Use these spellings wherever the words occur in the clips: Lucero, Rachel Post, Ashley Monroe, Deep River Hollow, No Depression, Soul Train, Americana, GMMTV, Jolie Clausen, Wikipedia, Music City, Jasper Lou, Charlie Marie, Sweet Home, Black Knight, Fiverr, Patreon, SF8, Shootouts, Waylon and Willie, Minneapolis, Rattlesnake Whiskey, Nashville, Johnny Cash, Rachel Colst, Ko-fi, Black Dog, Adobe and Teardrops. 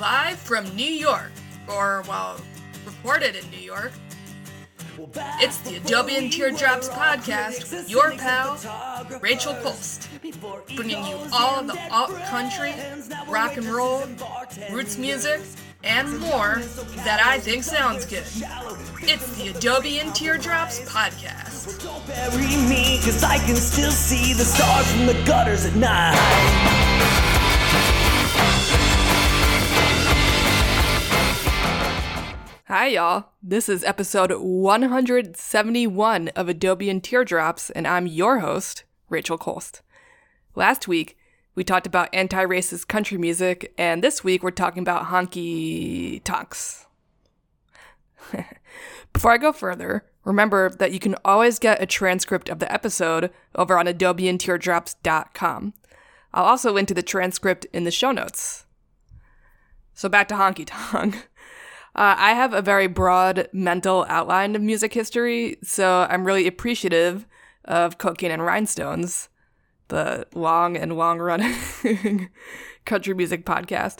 live from New York, or well, recorded in New York. It's the Adobe and Teardrops podcast with your pal, Rachel Post, bringing you all of the alt-country, rock and roll, roots music, and more that I think sounds good. It's the Adobe and Teardrops podcast. Don't bury me, 'cause I can still see the stars from the gutters at night. Hi, y'all. This is episode 171 of Adobe and Teardrops, and I'm your host, Rachel Colst. Last week, we talked about anti-racist country music, and this week we're talking about honky tonks. Before I go further, remember that you can always get a transcript of the episode over on adobeandteardrops.com. I'll also link to the transcript in the show notes. So back to honky tonk. I have a very broad mental outline of music history, so I'm really appreciative of Cocaine and Rhinestones, the long and long-running country music podcast,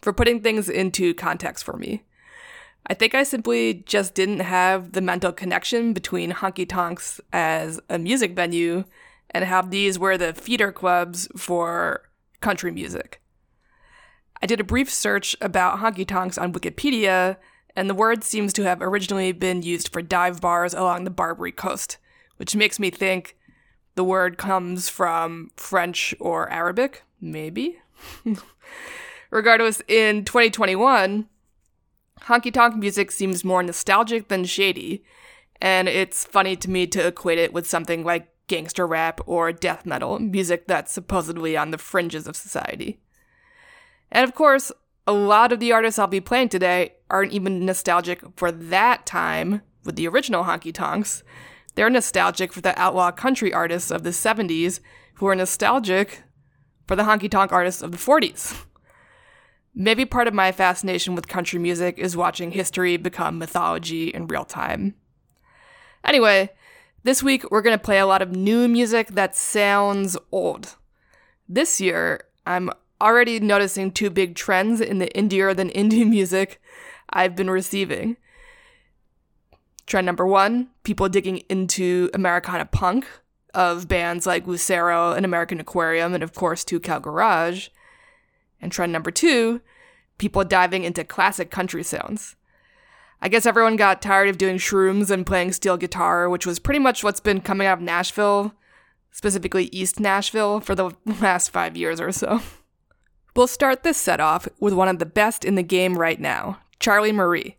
for putting things into context for me. I think I simply just didn't have the mental connection between honky-tonks as a music venue and how these were the feeder clubs for country music. I did a brief search about honky-tonks on Wikipedia, and the word seems to have originally been used for dive bars along the Barbary Coast, which makes me think the word comes from French or Arabic, maybe? Regardless, in 2021, honky-tonk music seems more nostalgic than shady, and it's funny to me to equate it with something like gangster rap or death metal, music that's supposedly on the fringes of society. And of course, a lot of the artists I'll be playing today aren't even nostalgic for that time with the original honky tonks. They're nostalgic for the outlaw country artists of the 70s who are nostalgic for the honky tonk artists of the 40s. Maybe part of my fascination with country music is watching history become mythology in real time. Anyway, this week we're going to play a lot of new music that sounds old. This year, I'm already noticing two big trends in the indier than indie music I've been receiving. Trend number one, people digging into Americana punk of bands like Lucero and American Aquarium and, of course, Two Cal Garage. And trend number two, people diving into classic country sounds. I guess everyone got tired of doing shrooms and playing steel guitar, which was pretty much what's been coming out of Nashville, specifically East Nashville, for the last 5 years or so. We'll start this set off with one of the best in the game right now, Charlie Marie.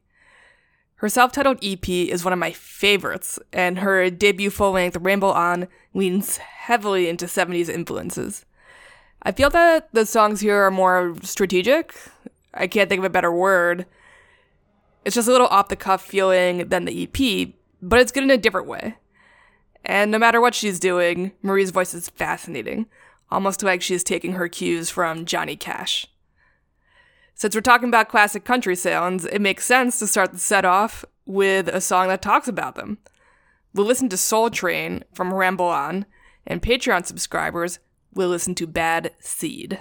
Her self-titled EP is one of my favorites, and her debut full-length Ramble On leans heavily into 70s influences. I feel that the songs here are more strategic. I can't think of a better word. It's just a little off-the-cuff feeling than the EP, but it's good in a different way. And no matter what she's doing, Marie's voice is fascinating. Almost like she's taking her cues from Johnny Cash. Since we're talking about classic country sounds, it makes sense to start the set off with a song that talks about them. We'll listen to Soul Train from Ramble On, and Patreon subscribers will listen to Bad Seed.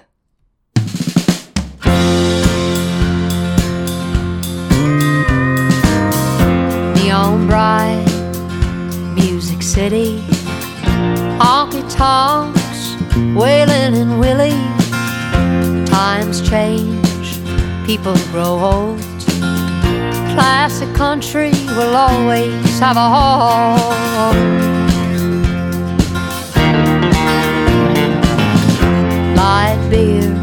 Neon bright, Music City, honky-tonk, Waylon and Willie. Times change, people grow old. Classic country will always have a home. Light beer,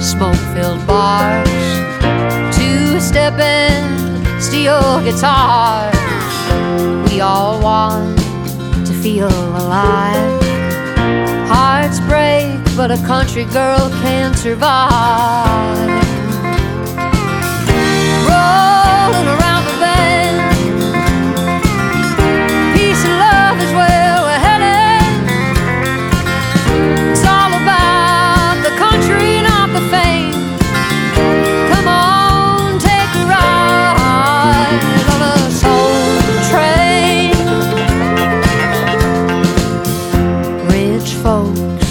smoke-filled bars, two-stepping steel guitars. We all want to feel alive. Hearts break, but a country girl can survive. Rolling around the bend, peace and love is where we're headed. It's all about the country, not the fame. Come on, take a ride on a soul train. Rich folks,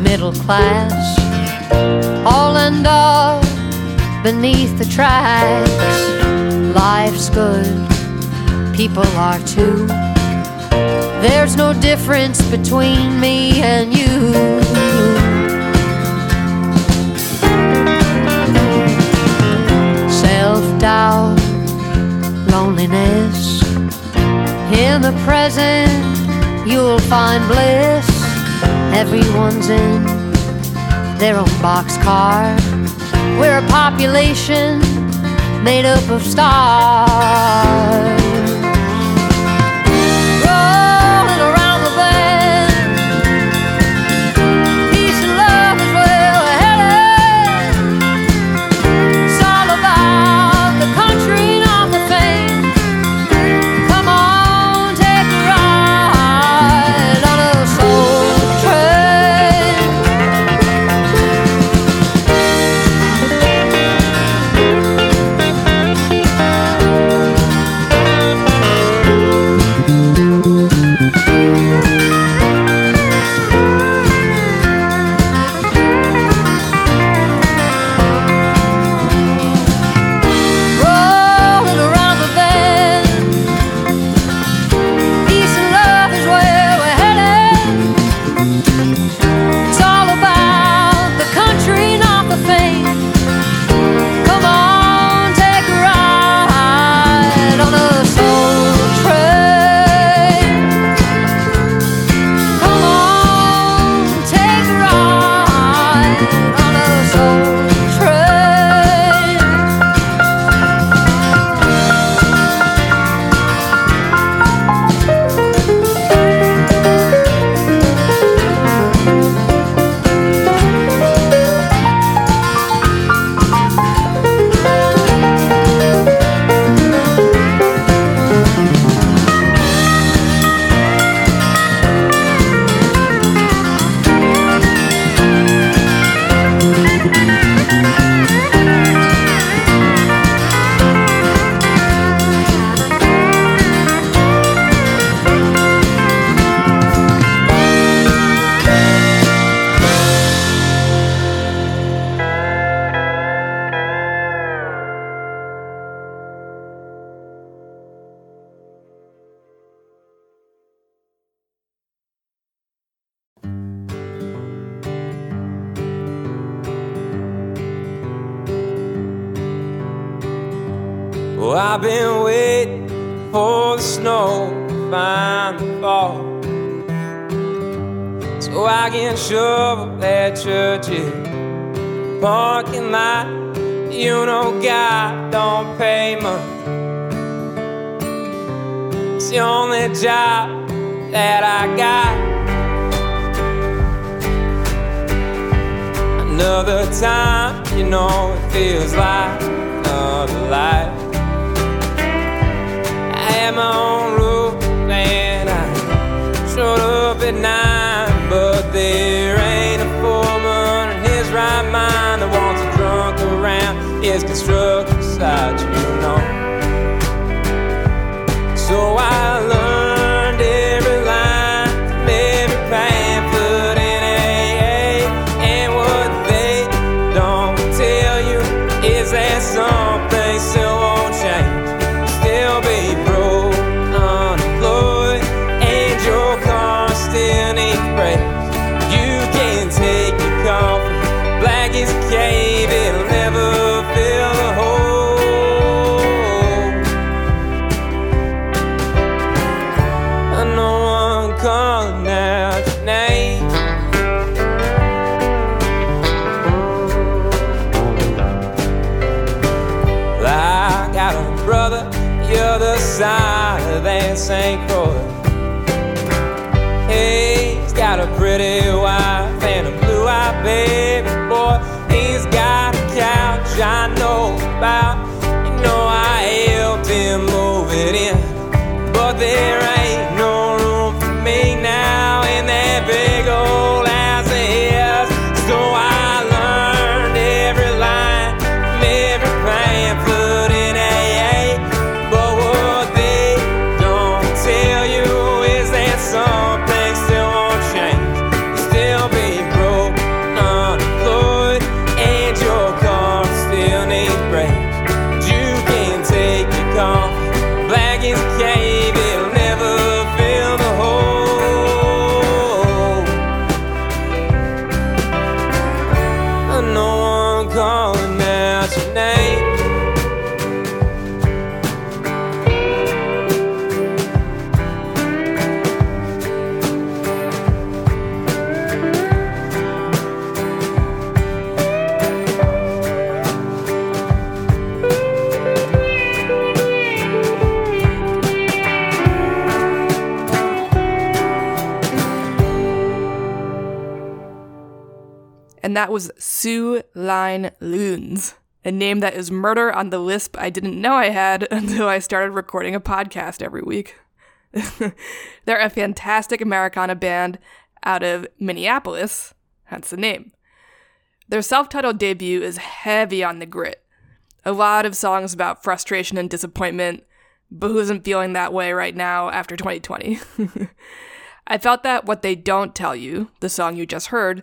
middle class, all end up beneath the tracks. Life's good, people are too. There's no difference between me and you. Self-doubt, loneliness. In the present, you'll find bliss. Everyone's in their own boxcar. We're a population made up of stars. I've been waiting for the snow to finally fall, so I can shovel at churches, parking lot. You know God don't pay much. It's the only job that I got. Another time, you know it feels like another life. I had my own roof and I showed up at 9, but there ain't a foreman in his right mind that wants a drunk around his construction site, you know. So I learned every line from every pamphlet in AA, and what they don't tell you is that something still won't change. Still be broke. Cave, it'll never fill the hole. And no one calling out your name. Well, I got a brother the other side of that St. Croix. He's got a pretty wife and a blue-eyed baby boy. He's got a couch I know about. You know I helped him move it in, but there ain't no room for me now in that big old house of his. So I learned every line from every pamphlet in AA, but what they don't tell you is that some things still won't change. Still and that was Sue Line Loons, a name that is murder on the lisp I didn't know I had until I started recording a podcast every week. They're a fantastic Americana band out of Minneapolis, hence the name. Their self-titled debut is heavy on the grit. A lot of songs about frustration and disappointment, but who isn't feeling that way right now after 2020? I felt that What They Don't Tell You, the song you just heard,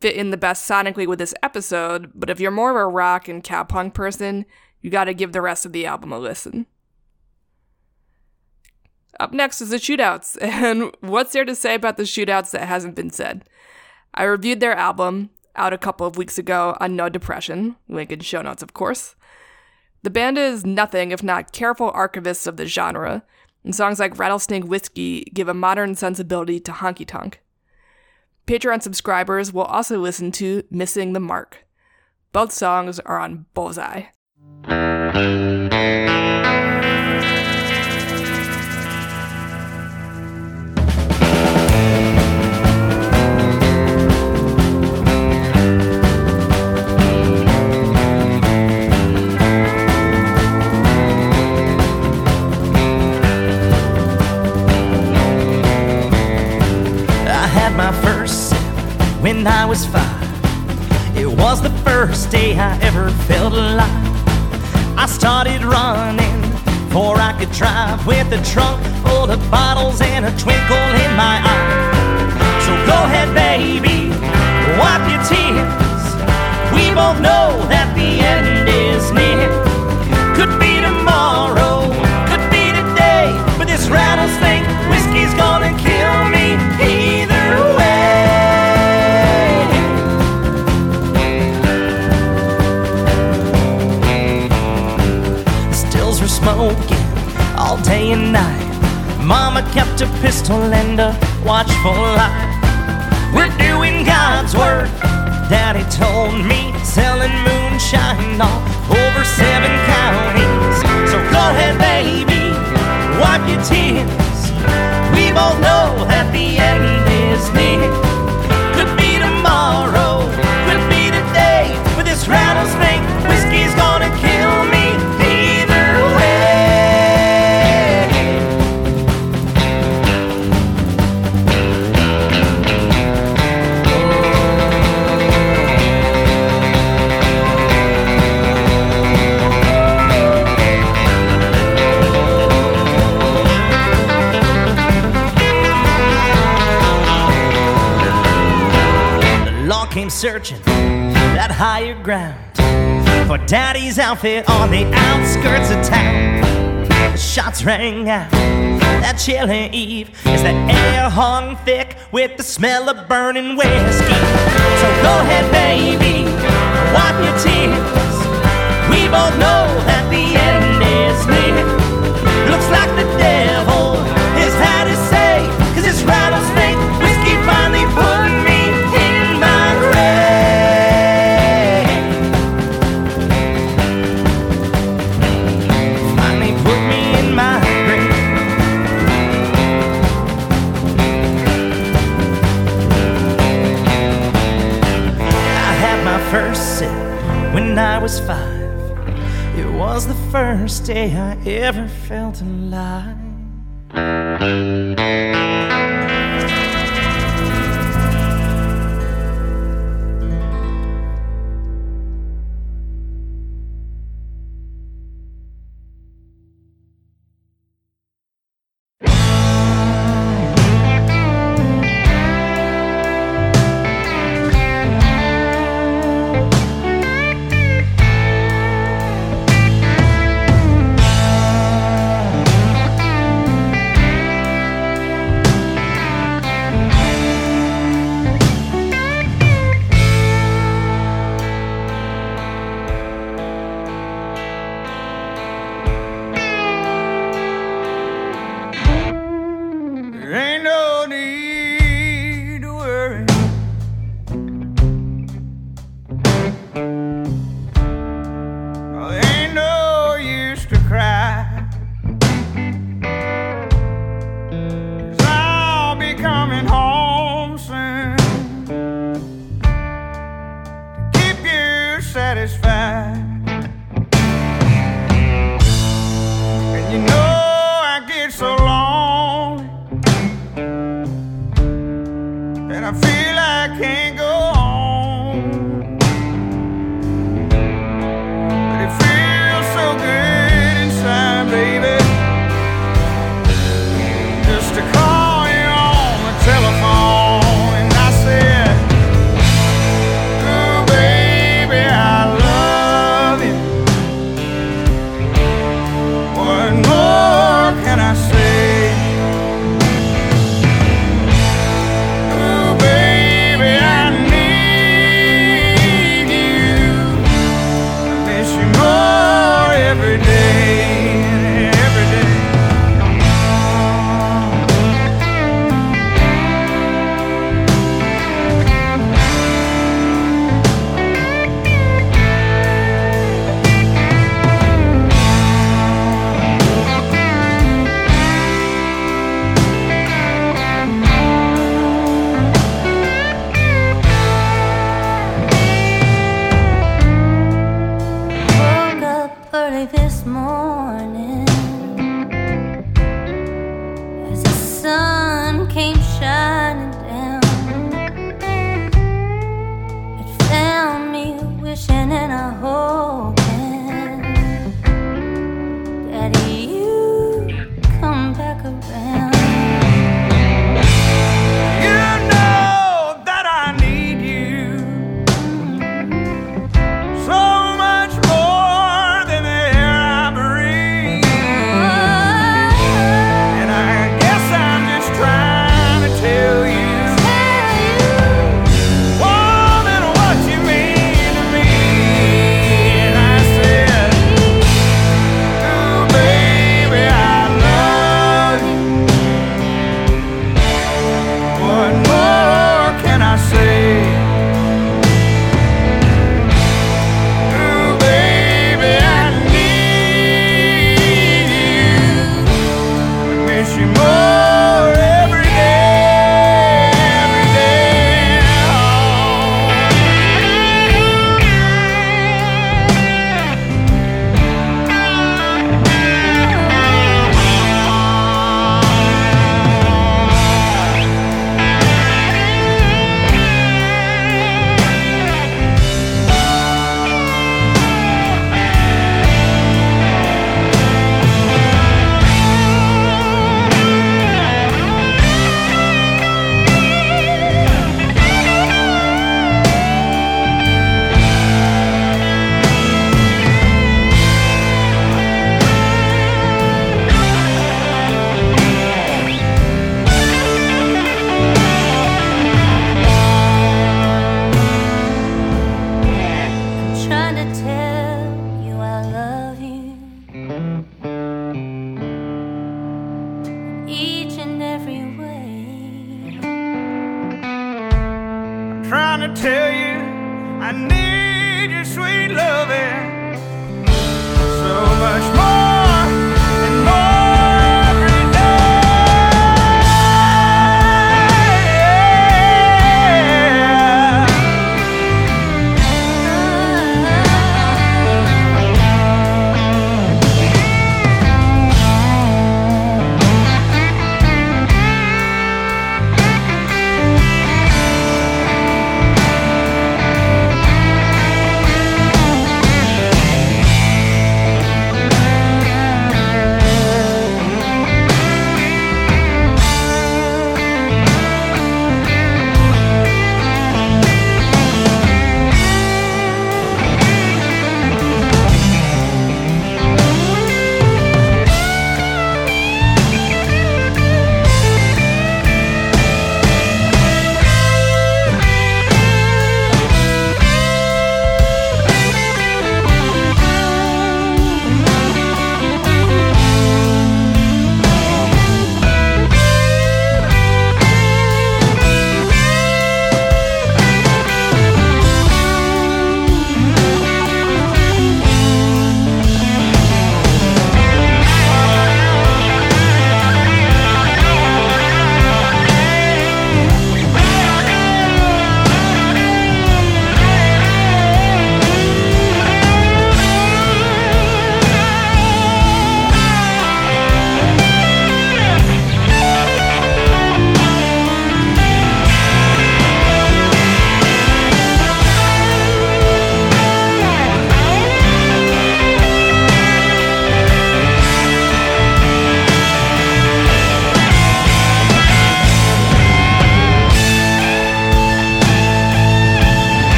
fit in the best sonically with this episode, but if you're more of a rock and cowpunk person, you gotta give the rest of the album a listen. Up next is the Shootouts, and what's there to say about the Shootouts that hasn't been said? I reviewed their album, out a couple of weeks ago on No Depression, link in show notes of course. The band is nothing if not careful archivists of the genre, and songs like Rattlesnake Whiskey give a modern sensibility to honky tonk. Patreon subscribers will also listen to Missing the Mark. Both songs are on Bullseye. When I was 5, it was the first day I ever felt alive. I started running before I could drive, with a trunk full of bottles and a twinkle in my eye. So go ahead, baby, wipe your tears. We both know that the end is near. Could be tomorrow, could be today, but this rattlesnake whiskey's gonna kill me either way. Smoking all day and night. Mama kept a pistol and a watchful eye. We're doing God's work, Daddy told me, selling moonshine all over 7 counties. So go ahead, baby, wipe your tears. We both know that the end is near. Could be tomorrow, could be today, but this rattlesnake whiskey's gonna kill me. Searching that higher ground for Daddy's outfit on the outskirts of town. The shots rang out that chilly eve as the air hung thick with the smell of burning whiskey. So go ahead, baby, wipe your tears. We both know that the end is near. Looks like the devil has had his say, 'cause this rattlesnake whiskey finally put me in my grave. First sip when I was 5, it was the first day I ever felt alive. you're satisfied. And you know I get so lonely that I feel I can't go on. But it feels so good inside, baby, just to call you on the telephone.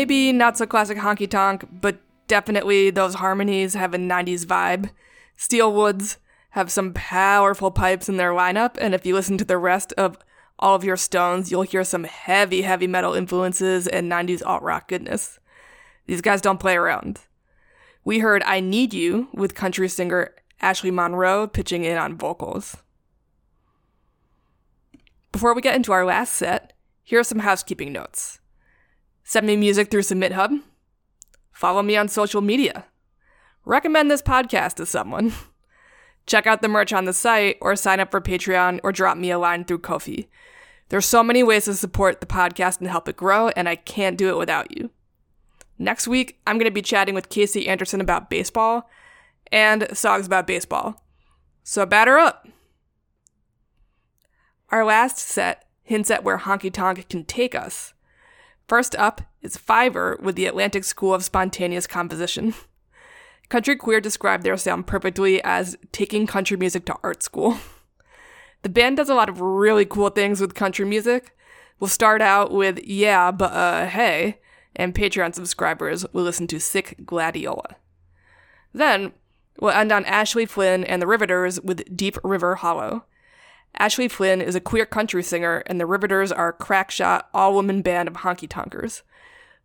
maybe not so classic honky-tonk, but definitely those harmonies have a 90s vibe. Steel Woods have some powerful pipes in their lineup, and if you listen to the rest of all of your Stones, you'll hear some heavy, heavy metal influences and 90s alt-rock goodness. These guys don't play around. We heard I Need You with country singer Ashley Monroe pitching in on vocals. Before we get into our last set, here are some housekeeping notes. Send me music through SubmitHub. Follow me on social media. Recommend this podcast to someone. Check out the merch on the site, or sign up for Patreon, or drop me a line through Ko-fi. There's so many ways to support the podcast and help it grow, and I can't do it without you. Next week, I'm going to be chatting with Casey Anderson about baseball and songs about baseball. So batter up! Our last set hints at where honky-tonk can take us. First up is Fiverr with the Atlantic School of Spontaneous Composition. Country Queer described their sound perfectly as taking country music to art school. The band does a lot of really cool things with country music. We'll start out with Yeah, But Hey, and Patreon subscribers will listen to Sick Gladiola. Then, we'll end on Ashley Flynn and the Riveters with Deep River Hollow. Ashley Flynn is a queer country singer, and the Riveters are a crackshot, all-woman band of honky-tonkers.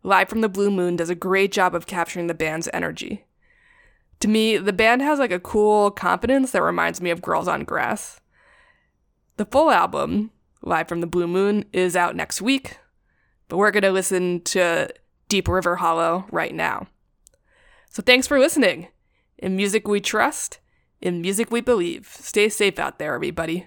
Live from the Blue Moon does a great job of capturing the band's energy. To me, the band has like a cool confidence that reminds me of Girls on Grass. The full album, Live from the Blue Moon, is out next week, but we're going to listen to Deep River Hollow right now. So thanks for listening. In music we trust, in music we believe. Stay safe out there, everybody.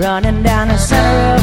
Running down the center.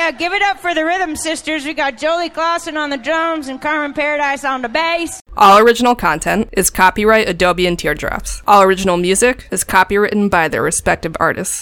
Hey, give it up for the Rhythm Sisters. We got Jolie Clausen on the drums and Carmen Paradise on the bass. All original content is copyright Adobe and Teardrops. All original music is copywritten by their respective artists.